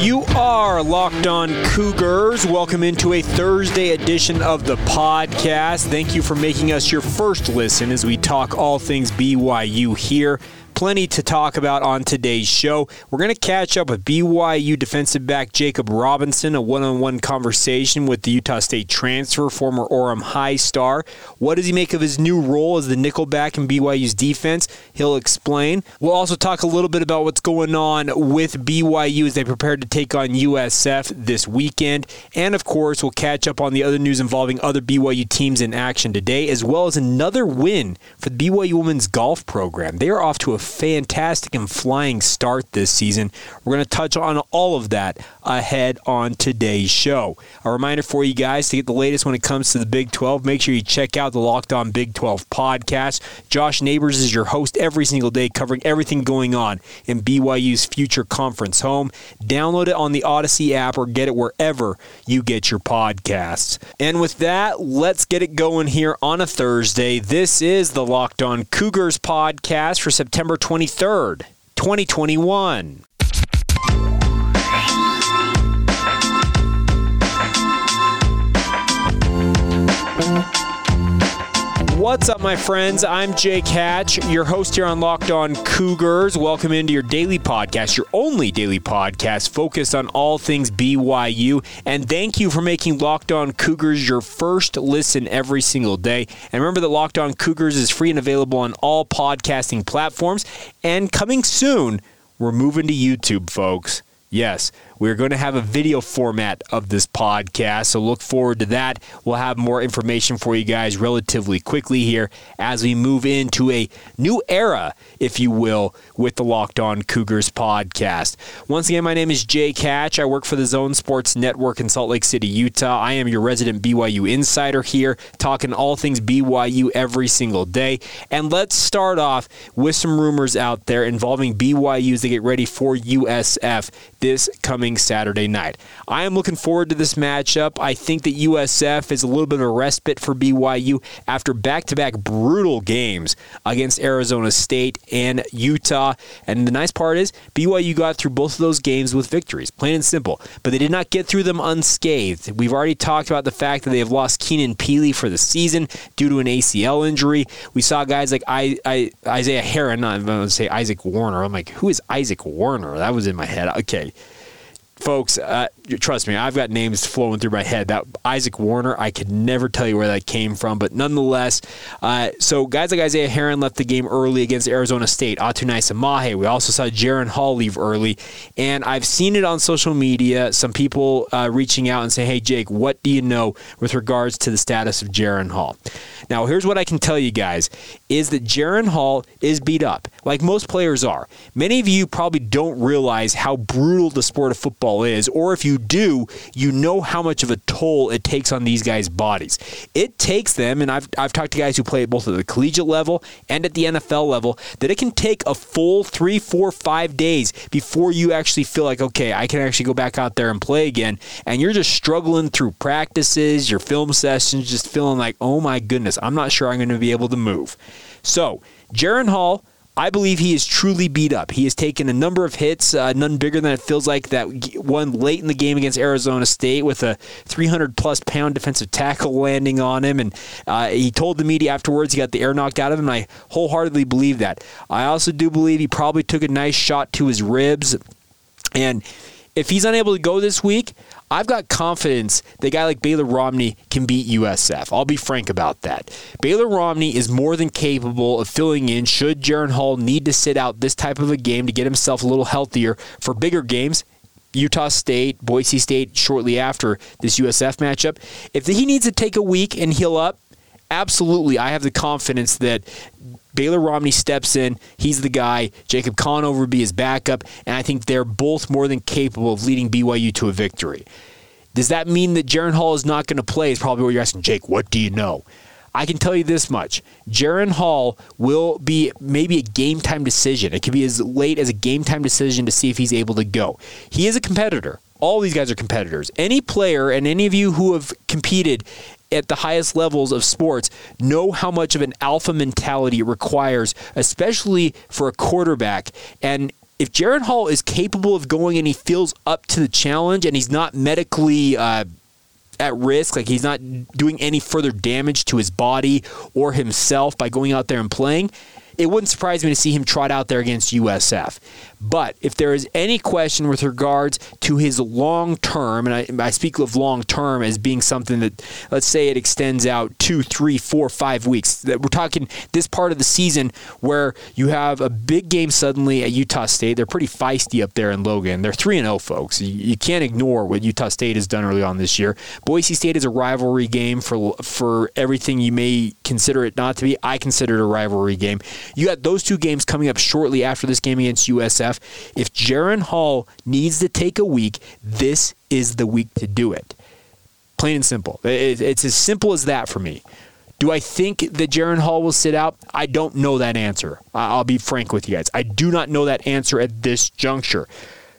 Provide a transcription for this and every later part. You are Locked On Cougars. Welcome into a Thursday edition of the podcast. Thank you for making us your first listen as we talk all things BYU here. Plenty to talk about on today's show. We're going to catch up with BYU defensive back Jakob Robinson, a one-on-one conversation with the Utah State transfer, former Orem High star. What does he make of his new role as the nickelback in BYU's defense? He'll explain. We'll also talk a little bit about what's going on with BYU as they prepare to take on USF this weekend. And, of course, we'll catch up on the other news involving other BYU teams in action today, as well as another win for the BYU Women's Golf Program. They are off to a fantastic and flying start this season. We're going to touch on all of that ahead on today's show. A reminder for you guys to get the latest when it comes to the Big 12. Make sure you check out the Locked On Big 12 podcast. Josh Neighbors is your host every single day, covering everything going on in BYU's future conference home. Download it on the Odyssey app or get it wherever you get your podcasts. And with that, let's get it going here on a Thursday. This is the Locked On Cougars podcast for September 23rd, 2021. What's up, my friends? I'm Jake Hatch, your host here on Locked On Cougars. Welcome into your daily podcast, your only daily podcast focused on all things BYU. And thank you for making Locked On Cougars your first listen every single day. And remember that Locked On Cougars is free and available on all podcasting platforms. And coming soon, we're moving to YouTube, folks. Yes, we're going to have a video format of this podcast, so look forward to that. We'll have more information for you guys relatively quickly here as we move into a new era, if you will, with the Locked On Cougars podcast. Once again, my name is Jake Hatch. I work for the Zone Sports Network in Salt Lake City, Utah. I am your resident BYU insider here, talking all things BYU every single day. And let's start off with some rumors out there involving BYU as they get ready for USF this coming Saturday night. I am looking forward to this matchup. I think that USF is a little bit of a respite for BYU after back-to-back brutal games against Arizona State and Utah. And the nice part is BYU got through both of those games with victories, plain and simple. But they did not get through them unscathed. We've already talked about the fact that they have lost Keenan Peely for the season due to an ACL injury. We saw guys like Isaiah Heron, I'm going to say Isaac Warner. I'm like, who is Isaac Warner? That was in my head. Okay. Folks, trust me, I've got names flowing through my head. That Isaac Warner, I could never tell you where that came from, but nonetheless, so guys like Isaiah Heron left the game early against Arizona State. Atu Naisa Mahe, we also saw Jaren Hall leave early, and I've seen it on social media, some people reaching out and saying, hey, Jake, what do you know with regards to the status of Jaren Hall? Now, here's what I can tell you guys, is that Jaren Hall is beat up, like most players are. Many of you probably don't realize how brutal the sport of football is, or if you do, you know how much of a toll it takes on these guys' bodies. It takes them, and I've talked to guys who play at both at the collegiate level and at the NFL level, that it can take a full 3, 4, 5 days before you actually feel like, okay, I can actually go back out there and play again, and you're just struggling through practices, your film sessions, just feeling like, oh my goodness, I'm not sure I'm going to be able to move. So, Jaren Hall, I believe he is truly beat up. He has taken a number of hits, none bigger than it feels like that one late in the game against Arizona State with a 300-plus pound defensive tackle landing on him. And he told the media afterwards he got the air knocked out of him, and I wholeheartedly believe that. I also do believe he probably took a nice shot to his ribs. And if he's unable to go this week, I've got confidence that a guy like Baylor Romney can beat USF. I'll be frank about that. Baylor Romney is more than capable of filling in should Jaren Hall need to sit out this type of a game to get himself a little healthier for bigger games. Utah State, Boise State shortly after this USF matchup. If he needs to take a week and heal up, absolutely, I have the confidence that Baylor Romney steps in. He's the guy. Jacob Conover would be his backup, and I think they're both more than capable of leading BYU to a victory. Does that mean that Jaren Hall is not going to play is probably what you're asking. Jake, what do you know? I can tell you this much. Jaren Hall will be maybe a game-time decision. It could be as late as a game-time decision to see if he's able to go. He is a competitor. All these guys are competitors. Any player and any of you who have competed at the highest levels of sports know how much of an alpha mentality it requires, especially for a quarterback. And if Jaren Hall is capable of going and he feels up to the challenge and he's not medically at risk, like he's not doing any further damage to his body or himself by going out there and playing, it wouldn't surprise me to see him trot out there against USF. But if there is any question with regards to his long-term, and I speak of long-term as being something that, let's say it extends out 2, 3, 4, 5 weeks, that we're talking this part of the season where you have a big game suddenly at Utah State. They're pretty feisty up there in Logan. They're 3-0, folks. You can't ignore what Utah State has done early on this year. Boise State is a rivalry game for everything you may consider it not to be. I consider it a rivalry game. You got those two games coming up shortly after this game against USF. If Jaren Hall needs to take a week, this is the week to do it. Plain and simple. It's as simple as that for me. Do I think that Jaren Hall will sit out? I don't know that answer. I'll be frank with you guys. I do not know that answer at this juncture.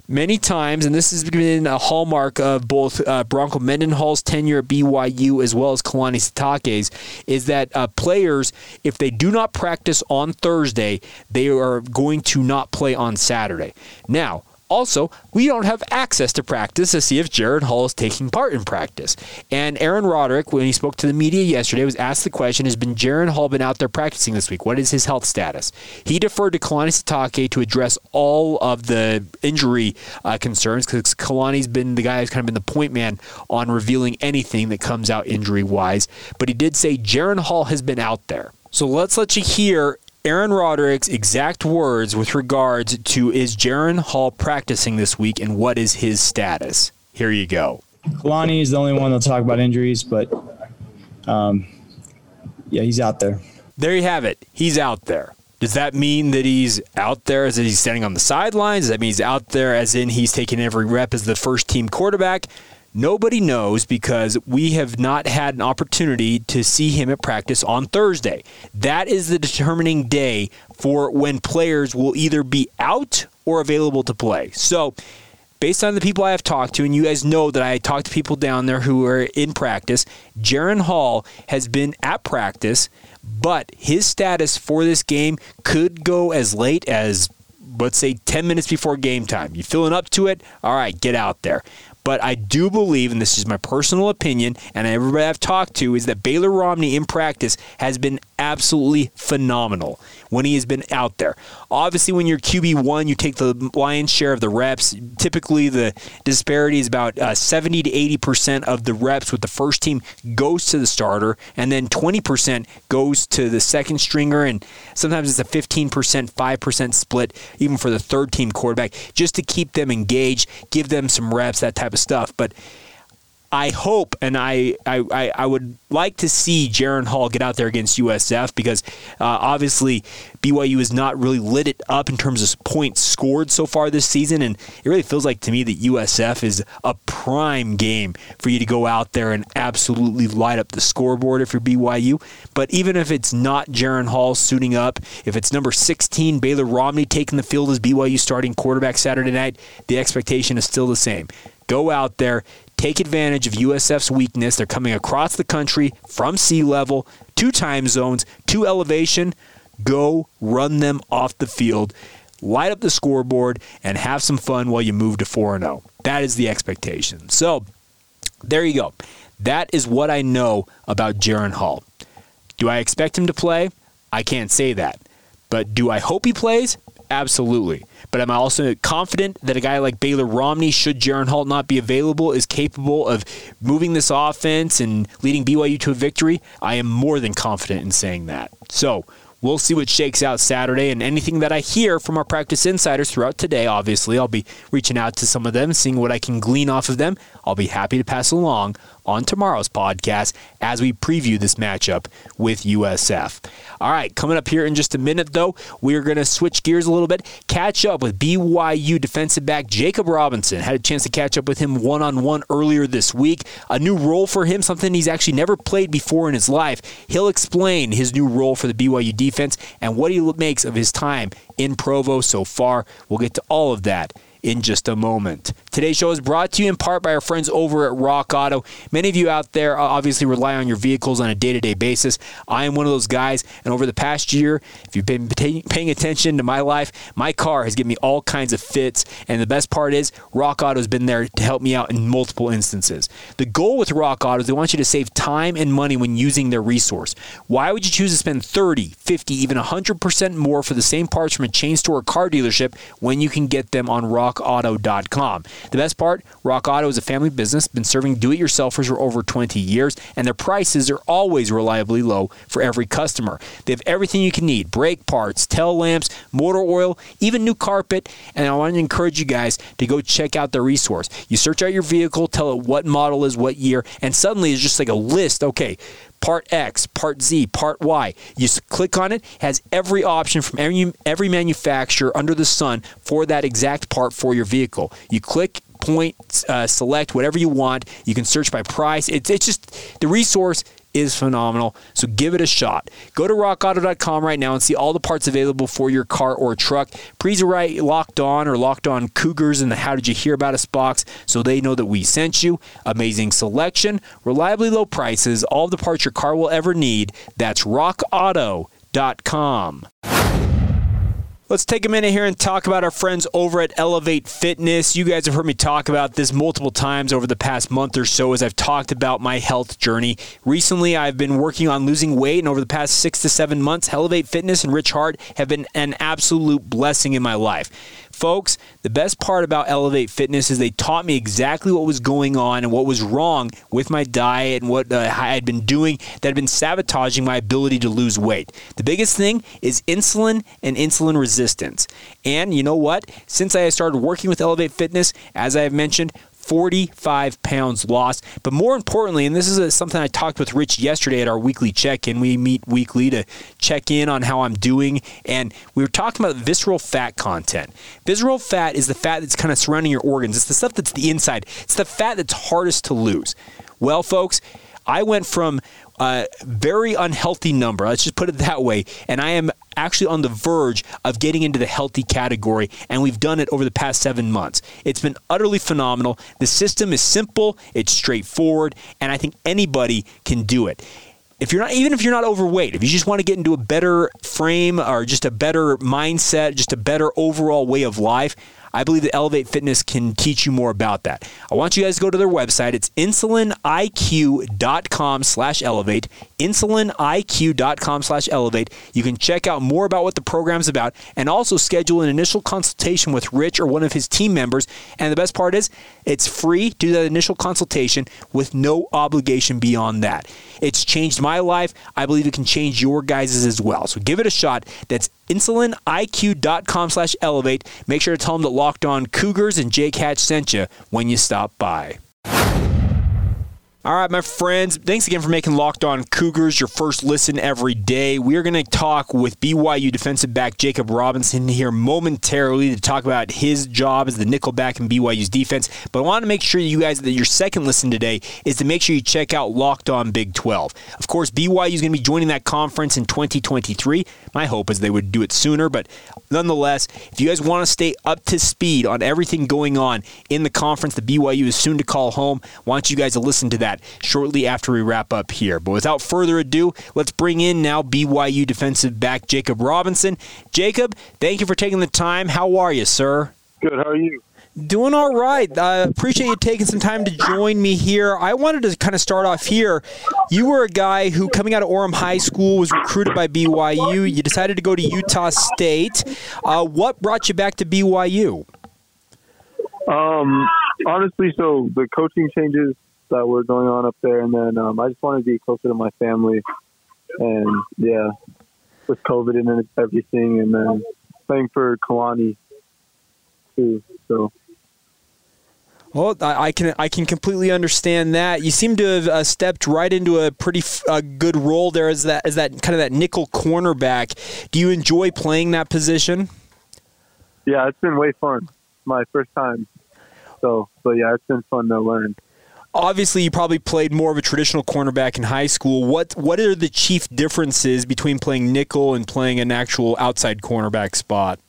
Many times, and this has been a hallmark of both Bronco Mendenhall's tenure at BYU as well as Kalani Sitake's, is that players, if they do not practice on Thursday, they are going to not play on Saturday. Now, also, we don't have access to practice to see if Jaren Hall is taking part in practice. And Aaron Roderick, when he spoke to the media yesterday, was asked the question, has been Jaren Hall been out there practicing this week? What is his health status? He deferred to Kalani Sitake to address all of the injury concerns, because Kalani's been the guy who's kind of been the point man on revealing anything that comes out injury-wise. But he did say Jaren Hall has been out there. So let's let you hear Aaron Roderick's exact words with regards to is Jaren Hall practicing this week and what is his status? Here you go. Kalani is the only one that'll talk about injuries, but yeah, he's out there. There you have it. He's out there. Does that mean that he's out there as in he's standing on the sidelines? Does that mean he's out there as in he's taking every rep as the first team quarterback? Nobody knows because we have not had an opportunity to see him at practice on Thursday. That is the determining day for when players will either be out or available to play. So based on the people I have talked to, and you guys know that I talked to people down there who are in practice, Jaren Hall has been at practice, but his status for this game could go as late as, let's say, 10 minutes before game time. You feeling up to it? All right, get out there. But I do believe, and this is my personal opinion, and everybody I've talked to, is that Baylor Romney in practice has been absolutely phenomenal when he has been out there. Obviously, when you're QB1, you take the lion's share of the reps. Typically, the disparity is about 70 to 80% of the reps with the first team goes to the starter, and then 20% goes to the second stringer, and sometimes it's a 15%, 5% split, even for the third team quarterback, just to keep them engaged, give them some reps, that type of stuff. But I hope, and I would like to see Jaren Hall get out there against USF, because obviously BYU is not really lit it up in terms of points scored so far this season, and it really feels like to me that USF is a prime game for you to go out there and absolutely light up the scoreboard if you're BYU. But even if it's not Jaren Hall suiting up, if it's number 16 Baylor Romney taking the field as BYU starting quarterback Saturday night, the expectation is still the same. Go out there, take advantage of USF's weakness. They're coming across the country from sea level, 2 time zones, 2 elevation. Go run them off the field, light up the scoreboard, and have some fun while you move to 4-0. That is the expectation. So there you go. That is what I know about Jaren Hall. Do I expect him to play? I can't say that. But do I hope he plays? Absolutely. But I'm also confident that a guy like Baylor Romney, should Jaren Hall not be available, is capable of moving this offense and leading BYU to a victory. I am more than confident in saying that. So we'll see what shakes out Saturday, and anything that I hear from our practice insiders throughout today, obviously, I'll be reaching out to some of them, seeing what I can glean off of them. I'll be happy to pass along on tomorrow's podcast as we preview this matchup with USF. All right, coming up here in just a minute, though, we're going to switch gears a little bit, catch up with BYU defensive back Jakob Robinson. Had a chance to catch up with him one-on-one earlier this week. A new role for him, something he's actually never played before in his life. He'll explain his new role for the BYU defense and what he makes of his time in Provo so far. We'll get to all of that in just a moment. Today's show is brought to you in part by our friends over at Rock Auto. Many of you out there obviously rely on your vehicles on a day-to-day basis. I am one of those guys, and over the past year, if you've been paying attention to my life, my car has given me all kinds of fits, and the best part is Rock Auto has been there to help me out in multiple instances. The goal with Rock Auto is they want you to save time and money when using their resource. Why would you choose to spend 30, 50, even 100% more for the same parts from a chain store or car dealership when you can get them on RockAuto.com? The best part, Rock Auto is a family business, been serving do-it-yourselfers for over 20 years, and their prices are always reliably low for every customer. They have everything you can need, brake parts, tail lamps, motor oil, even new carpet, and I want to encourage you guys to go check out their resource. You search out your vehicle, tell it what model is, what year, and suddenly it's just like a list, okay, Part X, Part Z, Part Y. You click on it, has every option from every manufacturer under the sun for that exact part for your vehicle. You click, point, select whatever you want. You can search by price. It's just the resource is phenomenal, so give it a shot. Go to rockauto.com right now and see all the parts available for your car or truck. Please write Locked On or Locked On Cougars in the How Did You Hear About Us box so they know that we sent you. Amazing selection, reliably low prices, all the parts your car will ever need. That's rockauto.com. Let's take a minute here and talk about our friends over at Elevate Fitness. You guys have heard me talk about this multiple times over the past month or so as I've talked about my health journey. Recently, I've been working on losing weight, and over the past 6 to 7 months, Elevate Fitness and Rich Hart have been an absolute blessing in my life. Folks, the best part about Elevate Fitness is they taught me exactly what was going on and what was wrong with my diet and what I had been doing that had been sabotaging my ability to lose weight. The biggest thing is insulin and insulin resistance. And you know what? Since I started working with Elevate Fitness, as I have mentioned, 45 pounds lost. But more importantly, and this is something I talked with Rich yesterday at our weekly check-in. We meet weekly to check in on how I'm doing. And we were talking about visceral fat content. Visceral fat is the fat that's kind of surrounding your organs. It's the stuff that's the inside. It's the fat that's hardest to lose. Well, folks, I went from a very unhealthy number, let's just put it that way, and I am actually on the verge of getting into the healthy category, and we've done it over the past 7 months. It's been utterly phenomenal. The system is simple, it's straightforward, and I think anybody can do it. Even if you're not overweight, if you just want to get into a better frame or just a better mindset, just a better overall way of life, I believe that Elevate Fitness can teach you more about that. I want you guys to go to their website. It's InsulinIQ.com/Elevate. InsulinIQ.com/Elevate. You can check out more about what the program's about and also schedule an initial consultation with Rich or one of his team members. And the best part is it's free to do that initial consultation with no obligation beyond that. It's changed my life. I believe it can change your guys' as well. So give it a shot. That's InsulinIQ.com/Elevate. Make sure to tell them that Locked On Cougars and Jake Hatch sent you when you stop by. All right, my friends, thanks again for making Locked On Cougars your first listen every day. We are going to talk with BYU defensive back Jakob Robinson here momentarily to talk about his job as the nickel back in BYU's defense. But I want to make sure you guys that your second listen today is to make sure you check out Locked On Big 12. Of course, BYU is going to be joining that conference in 2023. My hope is they would do it sooner, but nonetheless, if you guys want to stay up to speed on everything going on in the conference that BYU is soon to call home, I want you guys to listen to that shortly after we wrap up here. But without further ado, let's bring in now BYU defensive back Jakob Robinson. Jakob, thank you for taking the time. How are you, sir? Good. How are you? Doing all right. I appreciate you taking some time to join me here. I wanted to kind of start off here. You were a guy who, coming out of Orem High School, was recruited by BYU. You decided to go to Utah State. What brought you back to BYU? Honestly, so the coaching changes that were going on up there, and then I just wanted to be closer to my family, and yeah, with COVID and everything, and then playing for Kalani too, so Well, I can completely understand that. You seem to have stepped right into a pretty good role there as that kind of that nickel cornerback. Do you enjoy playing that position? Yeah, it's been way fun. My first time. So yeah, it's been fun to learn. Obviously, you probably played more of a traditional cornerback in high school. What are the chief differences between playing nickel and playing an actual outside cornerback spot?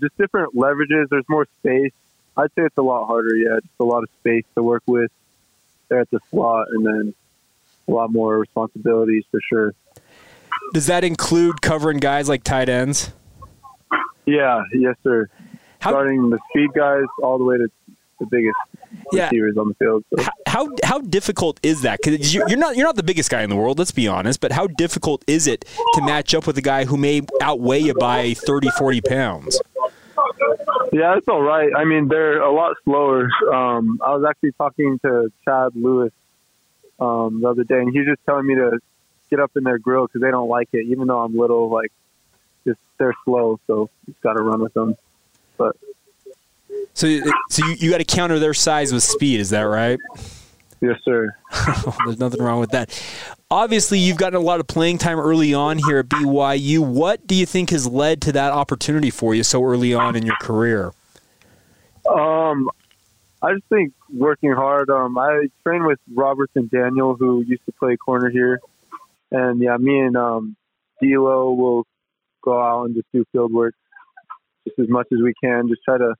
Just different leverages. There's more space. I'd say it's a lot harder, yeah. Just a lot of space to work with there at the slot, and then a lot more responsibilities for sure. Does that include covering guys like tight ends? Yeah, yes, sir. Starting the speed guys all the way to the biggest receivers on the field. So. How difficult is that? Because you're not the biggest guy in the world, let's be honest, but how difficult is it to match up with a guy who may outweigh you by 30, 40 pounds? Yeah, it's all right. I mean, they're a lot slower. I was actually talking to Chad Lewis the other day, and he was just telling me to get up in their grill because they don't like it, even though I'm little. Like, just they're slow, so you just got to run with them. But so you got to counter their size with speed. Is that right? Yes, sir. There's nothing wrong with that. Obviously, you've gotten a lot of playing time early on here at BYU. What do you think has led to that opportunity for you so early on in your career? I just think working hard. I trained with Roberts and Daniel, who used to play corner here. And, yeah, me and D-Lo will go out and just do field work just as much as we can. Just try to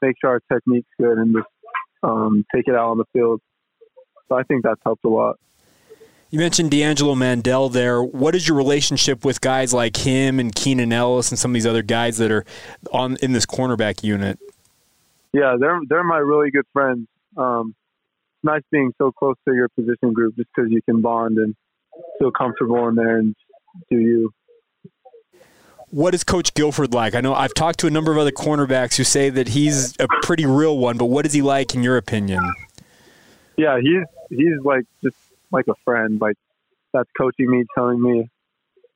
make sure our technique's good and just take it out on the field. So I think that's helped a lot. You mentioned D'Angelo Mandel there. What is your relationship with guys like him and Keenan Ellis and some of these other guys that are in this cornerback unit? Yeah, they're my really good friends. It's nice being so close to your position group just because you can bond and feel comfortable in there and do you. What is Coach Guilford like? I know I've talked to a number of other cornerbacks who say that he's a pretty real one, but what is he like in your opinion? Yeah, he's like just like a friend. Like that's coaching me, telling me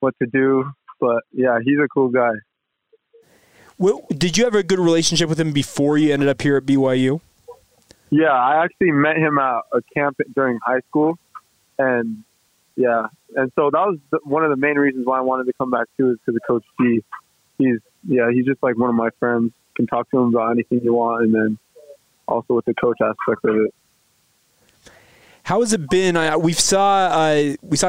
what to do. But yeah, he's a cool guy. Well, did you have a good relationship with him before you ended up here at BYU? Yeah, I actually met him at a camp during high school, and yeah, and so that was one of the main reasons why I wanted to come back too, is because of Coach G. He's just like one of my friends. You can talk to him about anything you want, and then also with the coach aspect of it. How has it been? We saw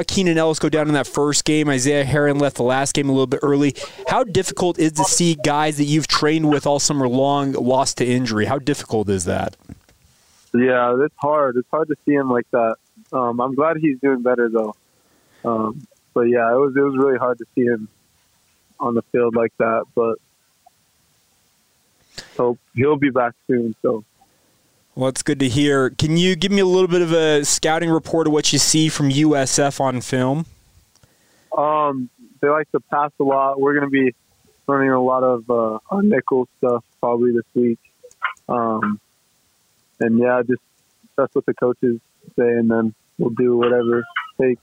Keenan Ellis go down in that first game. Isaiah Heron left the last game a little bit early. How difficult is to see guys that you've trained with all summer long lost to injury? How difficult is that? Yeah, it's hard. It's hard to see him like that. I'm glad he's doing better though. But yeah, it was really hard to see him on the field like that. But so he'll be back soon. So. Well, it's good to hear. Can you give me a little bit of a scouting report of what you see from USF on film? They like to pass a lot. We're going to be running a lot of nickel stuff probably this week. And, yeah, just that's what the coaches say, and then we'll do whatever it takes.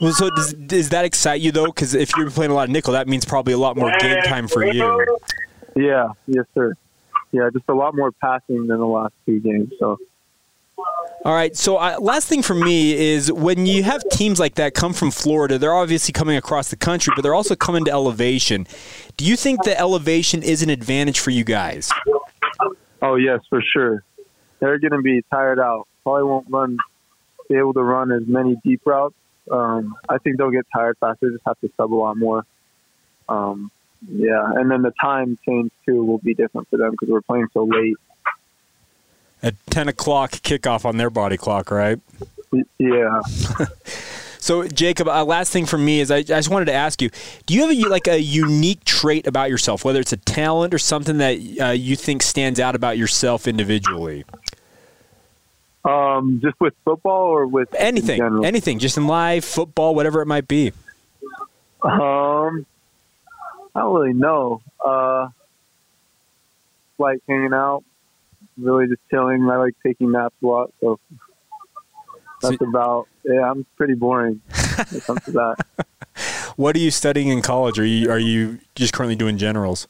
Well, so does that excite you, though? Because if you're playing a lot of nickel, that means probably a lot more game time for you. Yeah, yes, sir. Yeah, just a lot more passing than the last two games. So, all right. So last thing for me is when you have teams like that come from Florida, they're obviously coming across the country, but they're also coming to elevation. Do you think the elevation is an advantage for you guys? Oh, yes, for sure. They're going to be tired out. Probably won't be able to run as many deep routes. I think they'll get tired faster. Just have to sub a lot more. Yeah, and then the time change, too, will be different for them because we're playing so late. At 10 o'clock kickoff on their body clock, right? Yeah. So, Jacob, last thing for me is I just wanted to ask you, do you have a unique trait about yourself, whether it's a talent or something that you think stands out about yourself individually? Just with football or with anything? Anything, just in life, football, whatever it might be. I don't really know. Like hanging out, really just chilling. I like taking naps a lot, so that's about. Yeah, I'm pretty boring when it comes to that. What are you studying in college? Are you just currently doing generals?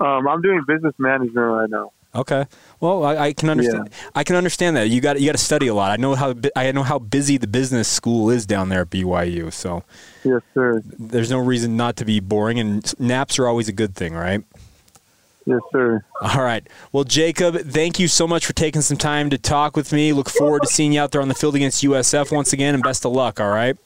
I'm doing business management right now. Okay. Well, I can understand. Yeah. I can understand that. You got to study a lot. I know how busy the business school is down there at BYU. So, yes, sir. There's no reason not to be boring, and naps are always a good thing, right? Yes, sir. All right. Well, Jacob, thank you so much for taking some time to talk with me. Look forward to seeing you out there on the field against USF once again, and best of luck, all right?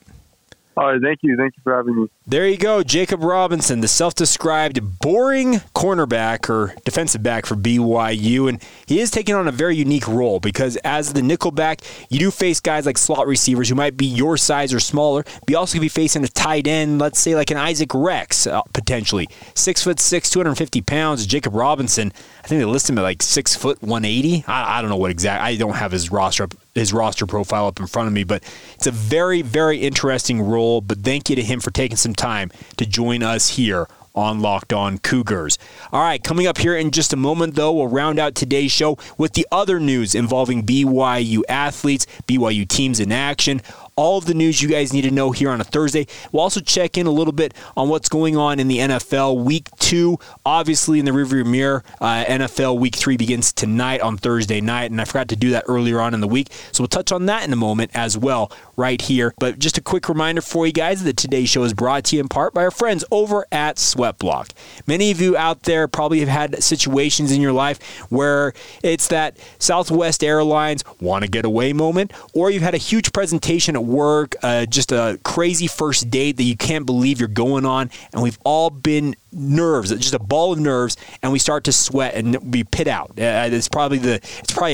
All right, thank you. Thank you for having me. There you go, Jakob Robinson, the self-described boring cornerback or defensive back for BYU. And he is taking on a very unique role because as the nickelback, you do face guys like slot receivers who might be your size or smaller. But you also could be facing a tight end, let's say like an Isaac Rex, potentially. 6'6", 250 pounds, Jakob Robinson. I think they list him at like 6' 180. I don't know what exact. I don't have his roster profile up in front of me, but it's a very, very interesting role. But thank you to him for taking some time to join us here on Locked On Cougars. All right, coming up here in just a moment, though, we'll round out today's show with the other news involving BYU athletes, BYU teams in action, all of the news you guys need to know here on a Thursday. We'll also check in a little bit on what's going on in the NFL Week 2. Obviously, in the rearview mirror, NFL Week 3 begins tonight on Thursday night, and I forgot to do that earlier on in the week, so we'll touch on that in a moment as well right here. But just a quick reminder for you guys that today's show is brought to you in part by our friends over at Sweatblock. Many of you out there probably have had situations in your life where it's that Southwest Airlines want to get away moment, or you've had a huge presentation at work, just a crazy first date that you can't believe you're going on, and we've all been nerves, just a ball of nerves, and we start to sweat and we pit out. It's probably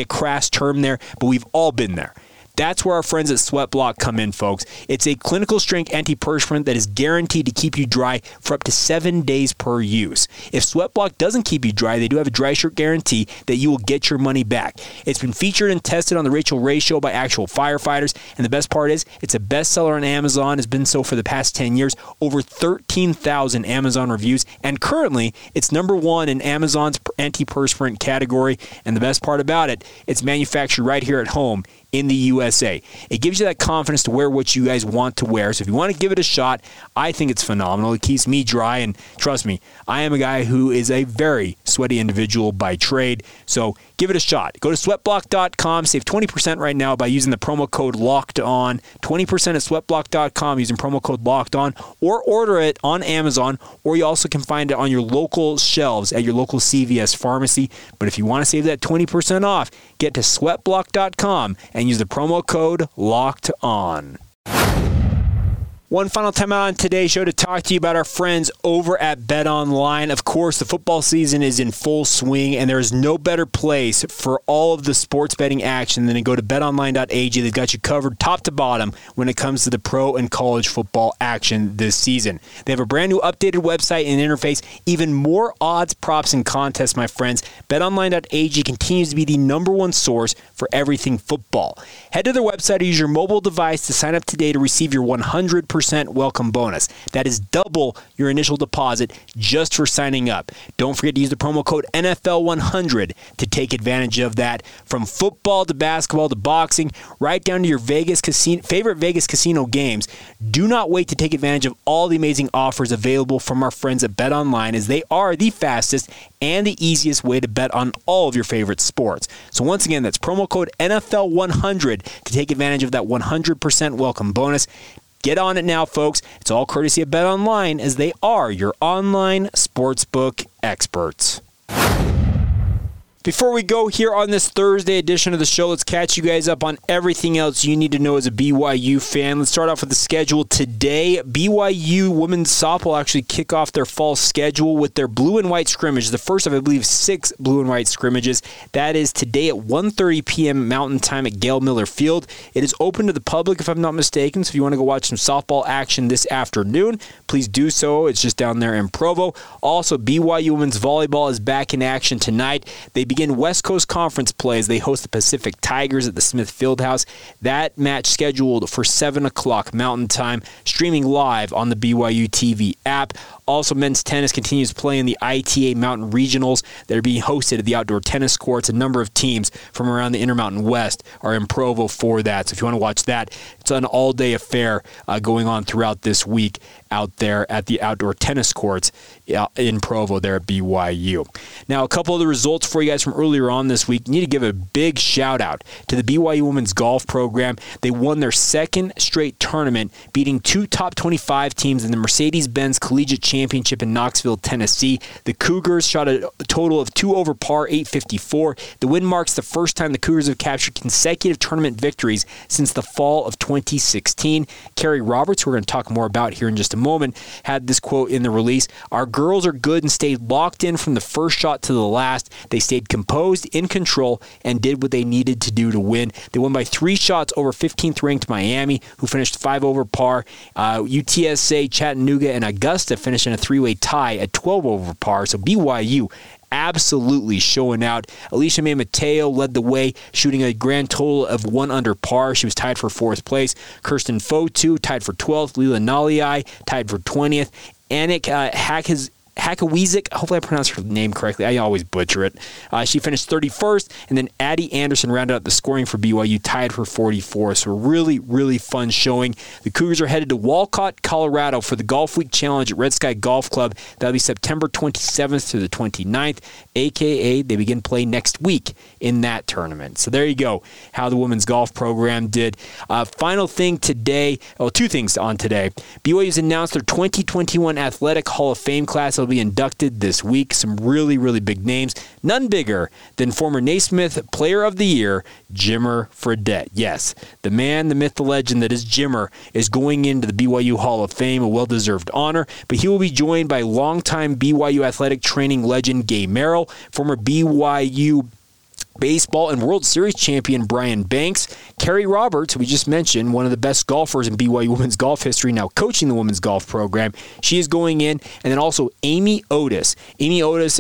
a crass term there, but we've all been there. That's where our friends at Sweatblock come in, folks. It's a clinical strength antiperspirant that is guaranteed to keep you dry for up to 7 days per use. If Sweatblock doesn't keep you dry, they do have a dry shirt guarantee that you will get your money back. It's been featured and tested on the Rachel Ray Show by actual firefighters, and the best part is it's a bestseller on Amazon. It's been so for the past 10 years, over 13,000 Amazon reviews, and currently it's #1 in Amazon's antiperspirant category, and the best part about it, it's manufactured right here at home in the USA. It gives you that confidence to wear what you guys want to wear. So if you want to give it a shot, I think it's phenomenal. It keeps me dry, and trust me, I am a guy who is a very sweaty individual by trade. So give it a shot. Go to sweatblock.com, save 20% right now by using the promo code LOCKEDON. 20% at sweatblock.com using promo code LOCKEDON, or order it on Amazon, or you also can find it on your local shelves at your local CVS pharmacy. But if you want to save that 20% off, get to sweatblock.com and use the promo code LOCKEDON. One final time out on today's show to talk to you about our friends over at BetOnline. Of course, the football season is in full swing, and there is no better place for all of the sports betting action than to go to BetOnline.ag. They've got you covered top to bottom when it comes to the pro and college football action this season. They have a brand new updated website and interface, even more odds, props, and contests, my friends. BetOnline.ag continues to be the #1 source for everything football. Head to their website or use your mobile device to sign up today to receive your 100% welcome bonus. That is double your initial deposit just for signing up. Don't forget to use the promo code NFL100 to take advantage of that. From football to basketball to boxing, right down to your favorite Vegas casino games. Do not wait to take advantage of all the amazing offers available from our friends at BetOnline, as they are the fastest and the easiest way to bet on all of your favorite sports. So once again, that's promo code NFL100 to take advantage of that 100% welcome bonus. Get on it now, folks. It's all courtesy of BetOnline, as they are your online sportsbook experts. Before we go here on this Thursday edition of the show, let's catch you guys up on everything else you need to know as a BYU fan. Let's start off with the schedule today. BYU women's softball actually kick off their fall schedule with their blue and white scrimmage, the first of, I believe, 6 blue and white scrimmages. That is today at 1:30 p.m. Mountain Time at Gail Miller Field. It is open to the public, if I'm not mistaken, so if you want to go watch some softball action this afternoon, please do so. It's just down there in Provo. Also, BYU women's volleyball is back in action tonight. They begin West Coast Conference play as they host the Pacific Tigers at the Smith Fieldhouse. That match scheduled for 7 o'clock Mountain Time, streaming live on the BYU TV app. Also, men's tennis continues playing the ITA Mountain Regionals that are being hosted at the outdoor tennis courts. A number of teams from around the Intermountain West are in Provo for that. So if you want to watch that, it's an all-day affair going on throughout this week out there at the outdoor tennis courts in Provo there at BYU. Now, a couple of the results for you guys from earlier on this week. Need to give a big shout out to the BYU Women's Golf Program. They won their second straight tournament, beating two top 25 teams in the Mercedes-Benz Collegiate Championship in Knoxville, Tennessee. The Cougars shot a total of two over par, 854. The win marks the first time the Cougars have captured consecutive tournament victories since the fall of 2016. Carrie Roberts, who we're going to talk more about here in just a moment, had this quote in the release: "Our girls are good and stayed locked in from the first shot to the last. They stayed composed, in control, and did what they needed to do to win. They won by 3 shots over 15th ranked Miami, who finished 5 over par. UTSA, Chattanooga, and Augusta finished in a 3-way tie at 12 over par. So BYU absolutely showing out. Alicia Mae Mateo led the way, shooting a grand total of 1 under par. She was tied for 4th place. Kirsten Fotu tied for 12th. Lila Naliai tied for 20th. Anik Hakawizik, hopefully I pronounced her name correctly. I always butcher it. She finished 31st, and then Addie Anderson rounded out the scoring for BYU, tied for 44. So really, really fun showing. The Cougars are headed to Walcott, Colorado for the Golf Week Challenge at Red Sky Golf Club. That'll be September 27th through the 29th, a.k.a. they begin play next week in that tournament. So there you go, how the women's golf program did. Final thing today, two things on today. BYU's announced their 2021 Athletic Hall of Fame class. They'll be inducted this week. Some really, really big names. None bigger than former Naismith Player of the Year, Jimmer Fredette. Yes, the man, the myth, the legend that is Jimmer is going into the BYU Hall of Fame, a well-deserved honor, but he will be joined by longtime BYU athletic training legend Gay Merrill, former BYU baseball and World Series champion Brian Banks, Carrie Roberts, who we just mentioned, one of the best golfers in BYU women's golf history, now coaching the women's golf program. She is going in. And then also Amy Otis. Amy Otis,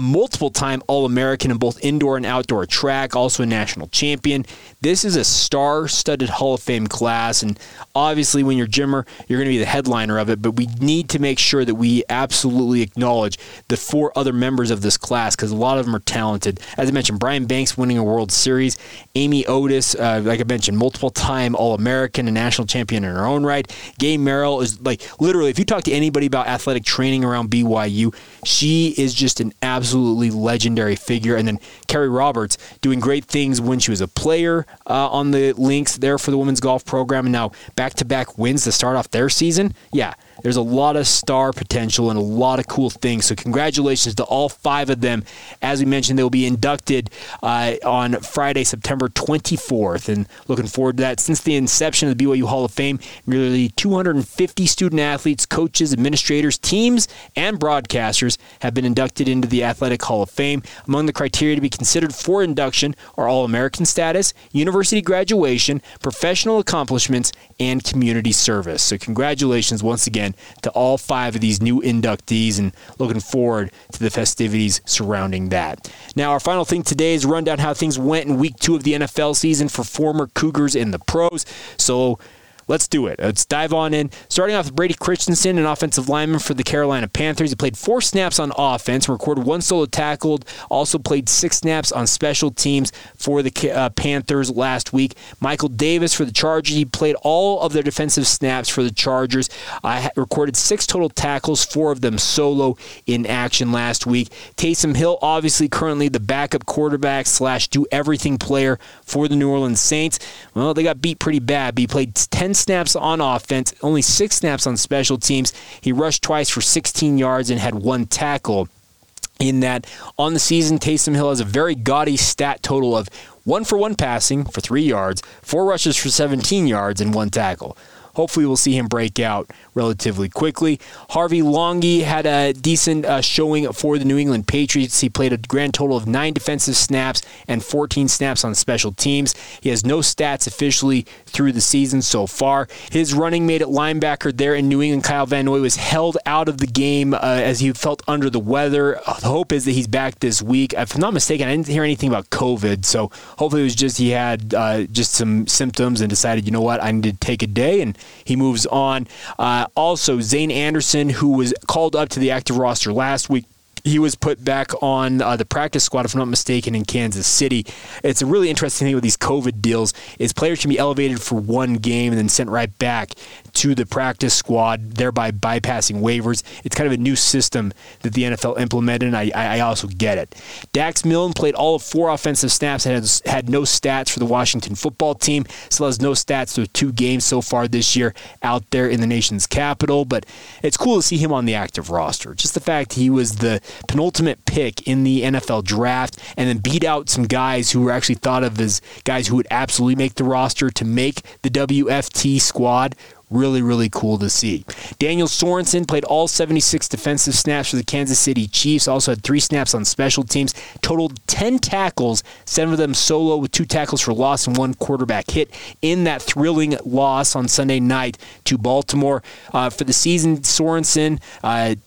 multiple-time All-American in both indoor and outdoor track, also a national champion. This is a star-studded Hall of Fame class, and obviously when you're Jimmer, you're going to be the headliner of it, but we need to make sure that we absolutely acknowledge the 4 other members of this class, because a lot of them are talented. As I mentioned, Brian Banks winning a World Series, Amy Otis, like I mentioned, multiple-time All-American and national champion in her own right. Gay Merrill is, like, literally, if you talk to anybody about athletic training around BYU, she is just an absolutely legendary figure. And then Carrie Roberts doing great things when she was a player on the links there for the women's golf program, and now back-to-back wins to start off their season. Yeah, there's a lot of star potential and a lot of cool things. So congratulations to all 5 of them. As we mentioned, they'll be inducted on Friday, September 24th, and looking forward to that. Since the inception of the BYU Hall of Fame, nearly 250 student-athletes, coaches, administrators, teams, and broadcasters have been inducted into the Athletic Hall of Fame. Among the criteria to be considered for induction are All-American status, university graduation, professional accomplishments, and community service. So congratulations once again to all 5 of these new inductees, and looking forward to the festivities surrounding that. Now, our final thing today is run down how things went in week 2 of the NFL season for former Cougars and the pros. So let's do it. Let's dive on in. Starting off with Brady Christensen, an offensive lineman for the Carolina Panthers. He played 4 snaps on offense, recorded 1 solo tackle, also played 6 snaps on special teams for the Panthers last week. Michael Davis for the Chargers. He played all of their defensive snaps for the Chargers. Recorded 6 total tackles, 4 of them solo in action last week. Taysom Hill, obviously currently the backup quarterback / do-everything player for the New Orleans Saints. Well, they got beat pretty bad, but he played 10 snaps on offense, only 6 snaps on special teams. He rushed twice for 16 yards and had 1 tackle in that. On the season, Taysom Hill has a very gaudy stat total of 1-for-1 passing for 3 yards, 4 rushes for 17 yards, and 1 tackle. Hopefully we'll see him break out relatively quickly. Harvey Longy had a decent showing for the New England Patriots. He played a grand total of 9 defensive snaps and 14 snaps on special teams. He has no stats officially through the season so far. His running mate at linebacker there in New England, Kyle Van Noy, was held out of the game as he felt under the weather. The hope is that he's back this week. If I'm not mistaken, I didn't hear anything about COVID, so hopefully it was just he had just some symptoms and decided, you know what, I need to take a day, and he moves on. Also, Zane Anderson, who was called up to the active roster last week, He was put back on the practice squad, if I'm not mistaken, in Kansas City. It's a really interesting thing with these COVID deals is players can be elevated for one game and then sent right back to the practice squad, thereby bypassing waivers. It's kind of a new system that the NFL implemented, and I also get it. Dax Milne played all of 4 offensive snaps and had no stats for the Washington football team. Still has no stats through 2 games so far this year out there in the nation's capital, but it's cool to see him on the active roster. Just the fact he was the penultimate pick in the NFL draft and then beat out some guys who were actually thought of as guys who would absolutely make the roster to make the WFT squad. Really, really cool to see. Daniel Sorensen played all 76 defensive snaps for the Kansas City Chiefs. Also had 3 snaps on special teams. Totaled 10 tackles, 7 of them solo with 2 tackles for loss and 1 quarterback hit in that thrilling loss on Sunday night to Baltimore. For the season, Sorensen,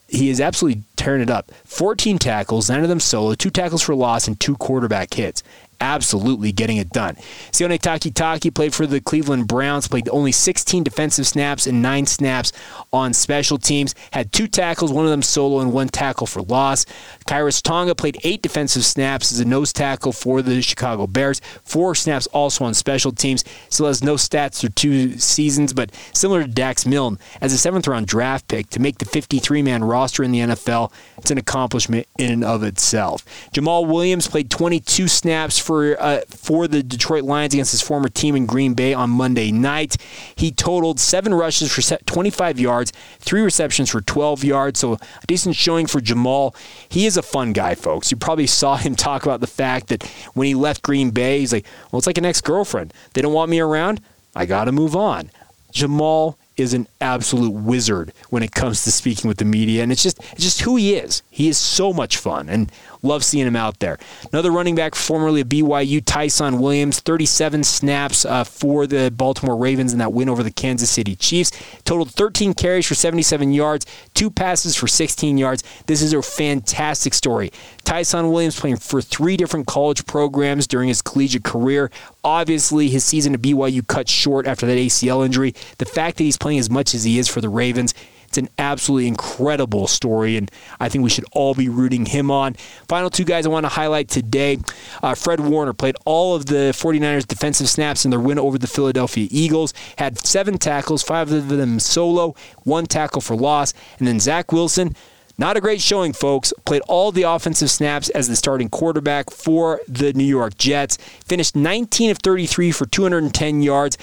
he is absolutely tearing it up. 14 tackles, 9 of them solo, 2 tackles for loss, and 2 quarterback hits. Absolutely getting it done. Sione Takitaki played for the Cleveland Browns, played only 16 defensive snaps and 9 snaps on special teams, had 2 tackles, 1 of them solo, and 1 tackle for loss. Kairos Tonga played 8 defensive snaps as a nose tackle for the Chicago Bears, 4 snaps also on special teams. Still has no stats for 2 seasons, but similar to Dax Milne, as a 7th-round draft pick to make the 53-man roster in the NFL, it's an accomplishment in and of itself. Jamal Williams played 22 snaps for the Detroit Lions against his former team in Green Bay on Monday night. He totaled 7 rushes for 25 yards, 3 receptions for 12 yards, so a decent showing for Jamal. He is a fun guy, folks. You probably saw him talk about the fact that when he left Green Bay, he's like, well, it's like an ex-girlfriend. They don't want me around. I got to move on. Jamal is an absolute wizard when it comes to speaking with the media, and it's just who he is. He is so much fun, and love seeing him out there. Another running back formerly of BYU, Tyson Williams, 37 snaps for the Baltimore Ravens in that win over the Kansas City Chiefs. Totaled 13 carries for 77 yards, 2 passes for 16 yards. This is a fantastic story. Tyson Williams playing for 3 different college programs during his collegiate career. Obviously, his season at BYU cut short after that ACL injury. The fact that he's playing as much as he is for the Ravens, it's an absolutely incredible story, and I think we should all be rooting him on. Final 2 guys I want to highlight today. Fred Warner played all of the 49ers defensive snaps in their win over the Philadelphia Eagles, had 7 tackles, 5 of them solo, 1 tackle for loss, and then Zach Wilson, not a great showing, folks. Played all the offensive snaps as the starting quarterback for the New York Jets. Finished 19 of 33 for 210 yards,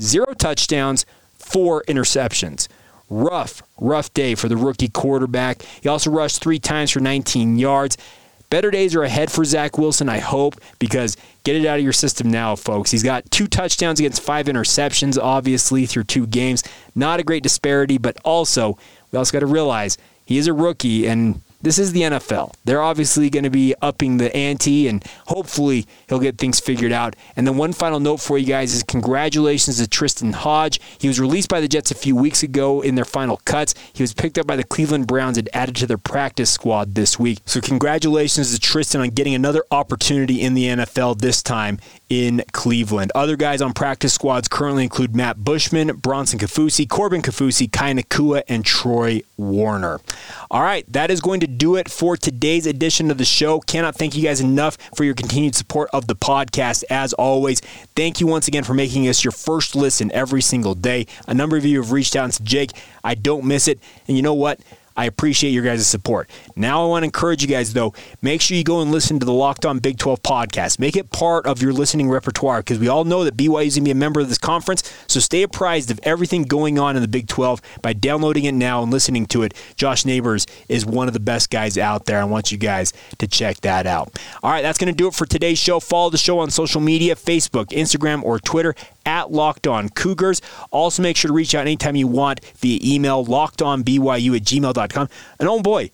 0 touchdowns, 4 interceptions. Rough day for the rookie quarterback. He also rushed 3 times for 19 yards. Better days are ahead for Zach Wilson, I hope, because get it out of your system now, folks. He's got 2 touchdowns against 5 interceptions, obviously, through 2 games. Not a great disparity, but also, we also got to realize he is a rookie, and this is the NFL. They're obviously going to be upping the ante, and hopefully he'll get things figured out. And then one final note for you guys is congratulations to Tristan Hodge. He was released by the Jets a few weeks ago in their final cuts. He was picked up by the Cleveland Browns and added to their practice squad this week. So congratulations to Tristan on getting another opportunity in the NFL, this time in Cleveland. Other guys on practice squads currently include Matt Bushman, Bronson Kafusi, Corbin Kafusi, Kai Nakua, and Troy Warner. All right, that is going to do it for today's edition of the show. Cannot thank you guys enough for your continued support of the podcast. As always, thank you once again for making us your first listen every single day. A number of you have reached out and said, Jake, I don't miss it. And you know what? I appreciate your guys' support. Now I want to encourage you guys, though, make sure you go and listen to the Locked On Big 12 podcast. Make it part of your listening repertoire because we all know that BYU is going to be a member of this conference, so stay apprised of everything going on in the Big 12 by downloading it now and listening to it. Josh Neighbors is one of the best guys out there. I want you guys to check that out. All right, that's going to do it for today's show. Follow the show on social media, Facebook, Instagram, or Twitter, at Locked On Cougars. Also, make sure to reach out anytime you want via email, lockedonbyu@gmail.com. And oh boy,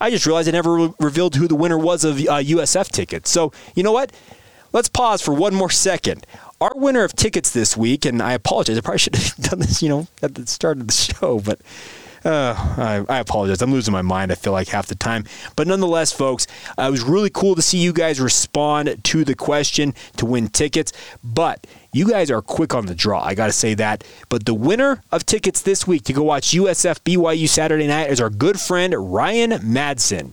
I just realized I never revealed who the winner was of USF tickets. So, you know what? Let's pause for one more second. Our winner of tickets this week, and I apologize, I probably should have done this, at the start of the show, but I apologize. I'm losing my mind, I feel like, half the time. But nonetheless, folks, it was really cool to see you guys respond to the question to win tickets. But you guys are quick on the draw, I got to say that. But the winner of tickets this week to go watch USF BYU Saturday night is our good friend Ryan Madsen.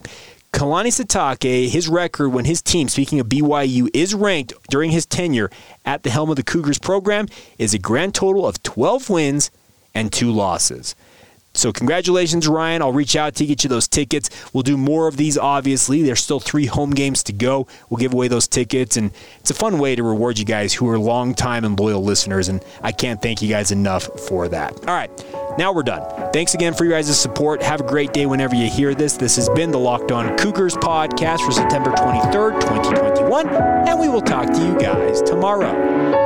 Kalani Sitake, his record when his team, speaking of BYU, is ranked during his tenure at the helm of the Cougars program is a grand total of 12 wins and 2 losses. So congratulations, Ryan. I'll reach out to get you those tickets. We'll do more of these, obviously. There's still 3 home games to go. We'll give away those tickets, and it's a fun way to reward you guys who are longtime and loyal listeners, and I can't thank you guys enough for that. All right, now we're done. Thanks again for your guys' support. Have a great day whenever you hear this. This has been the Locked On Cougars podcast for September 23rd, 2021, and we will talk to you guys tomorrow.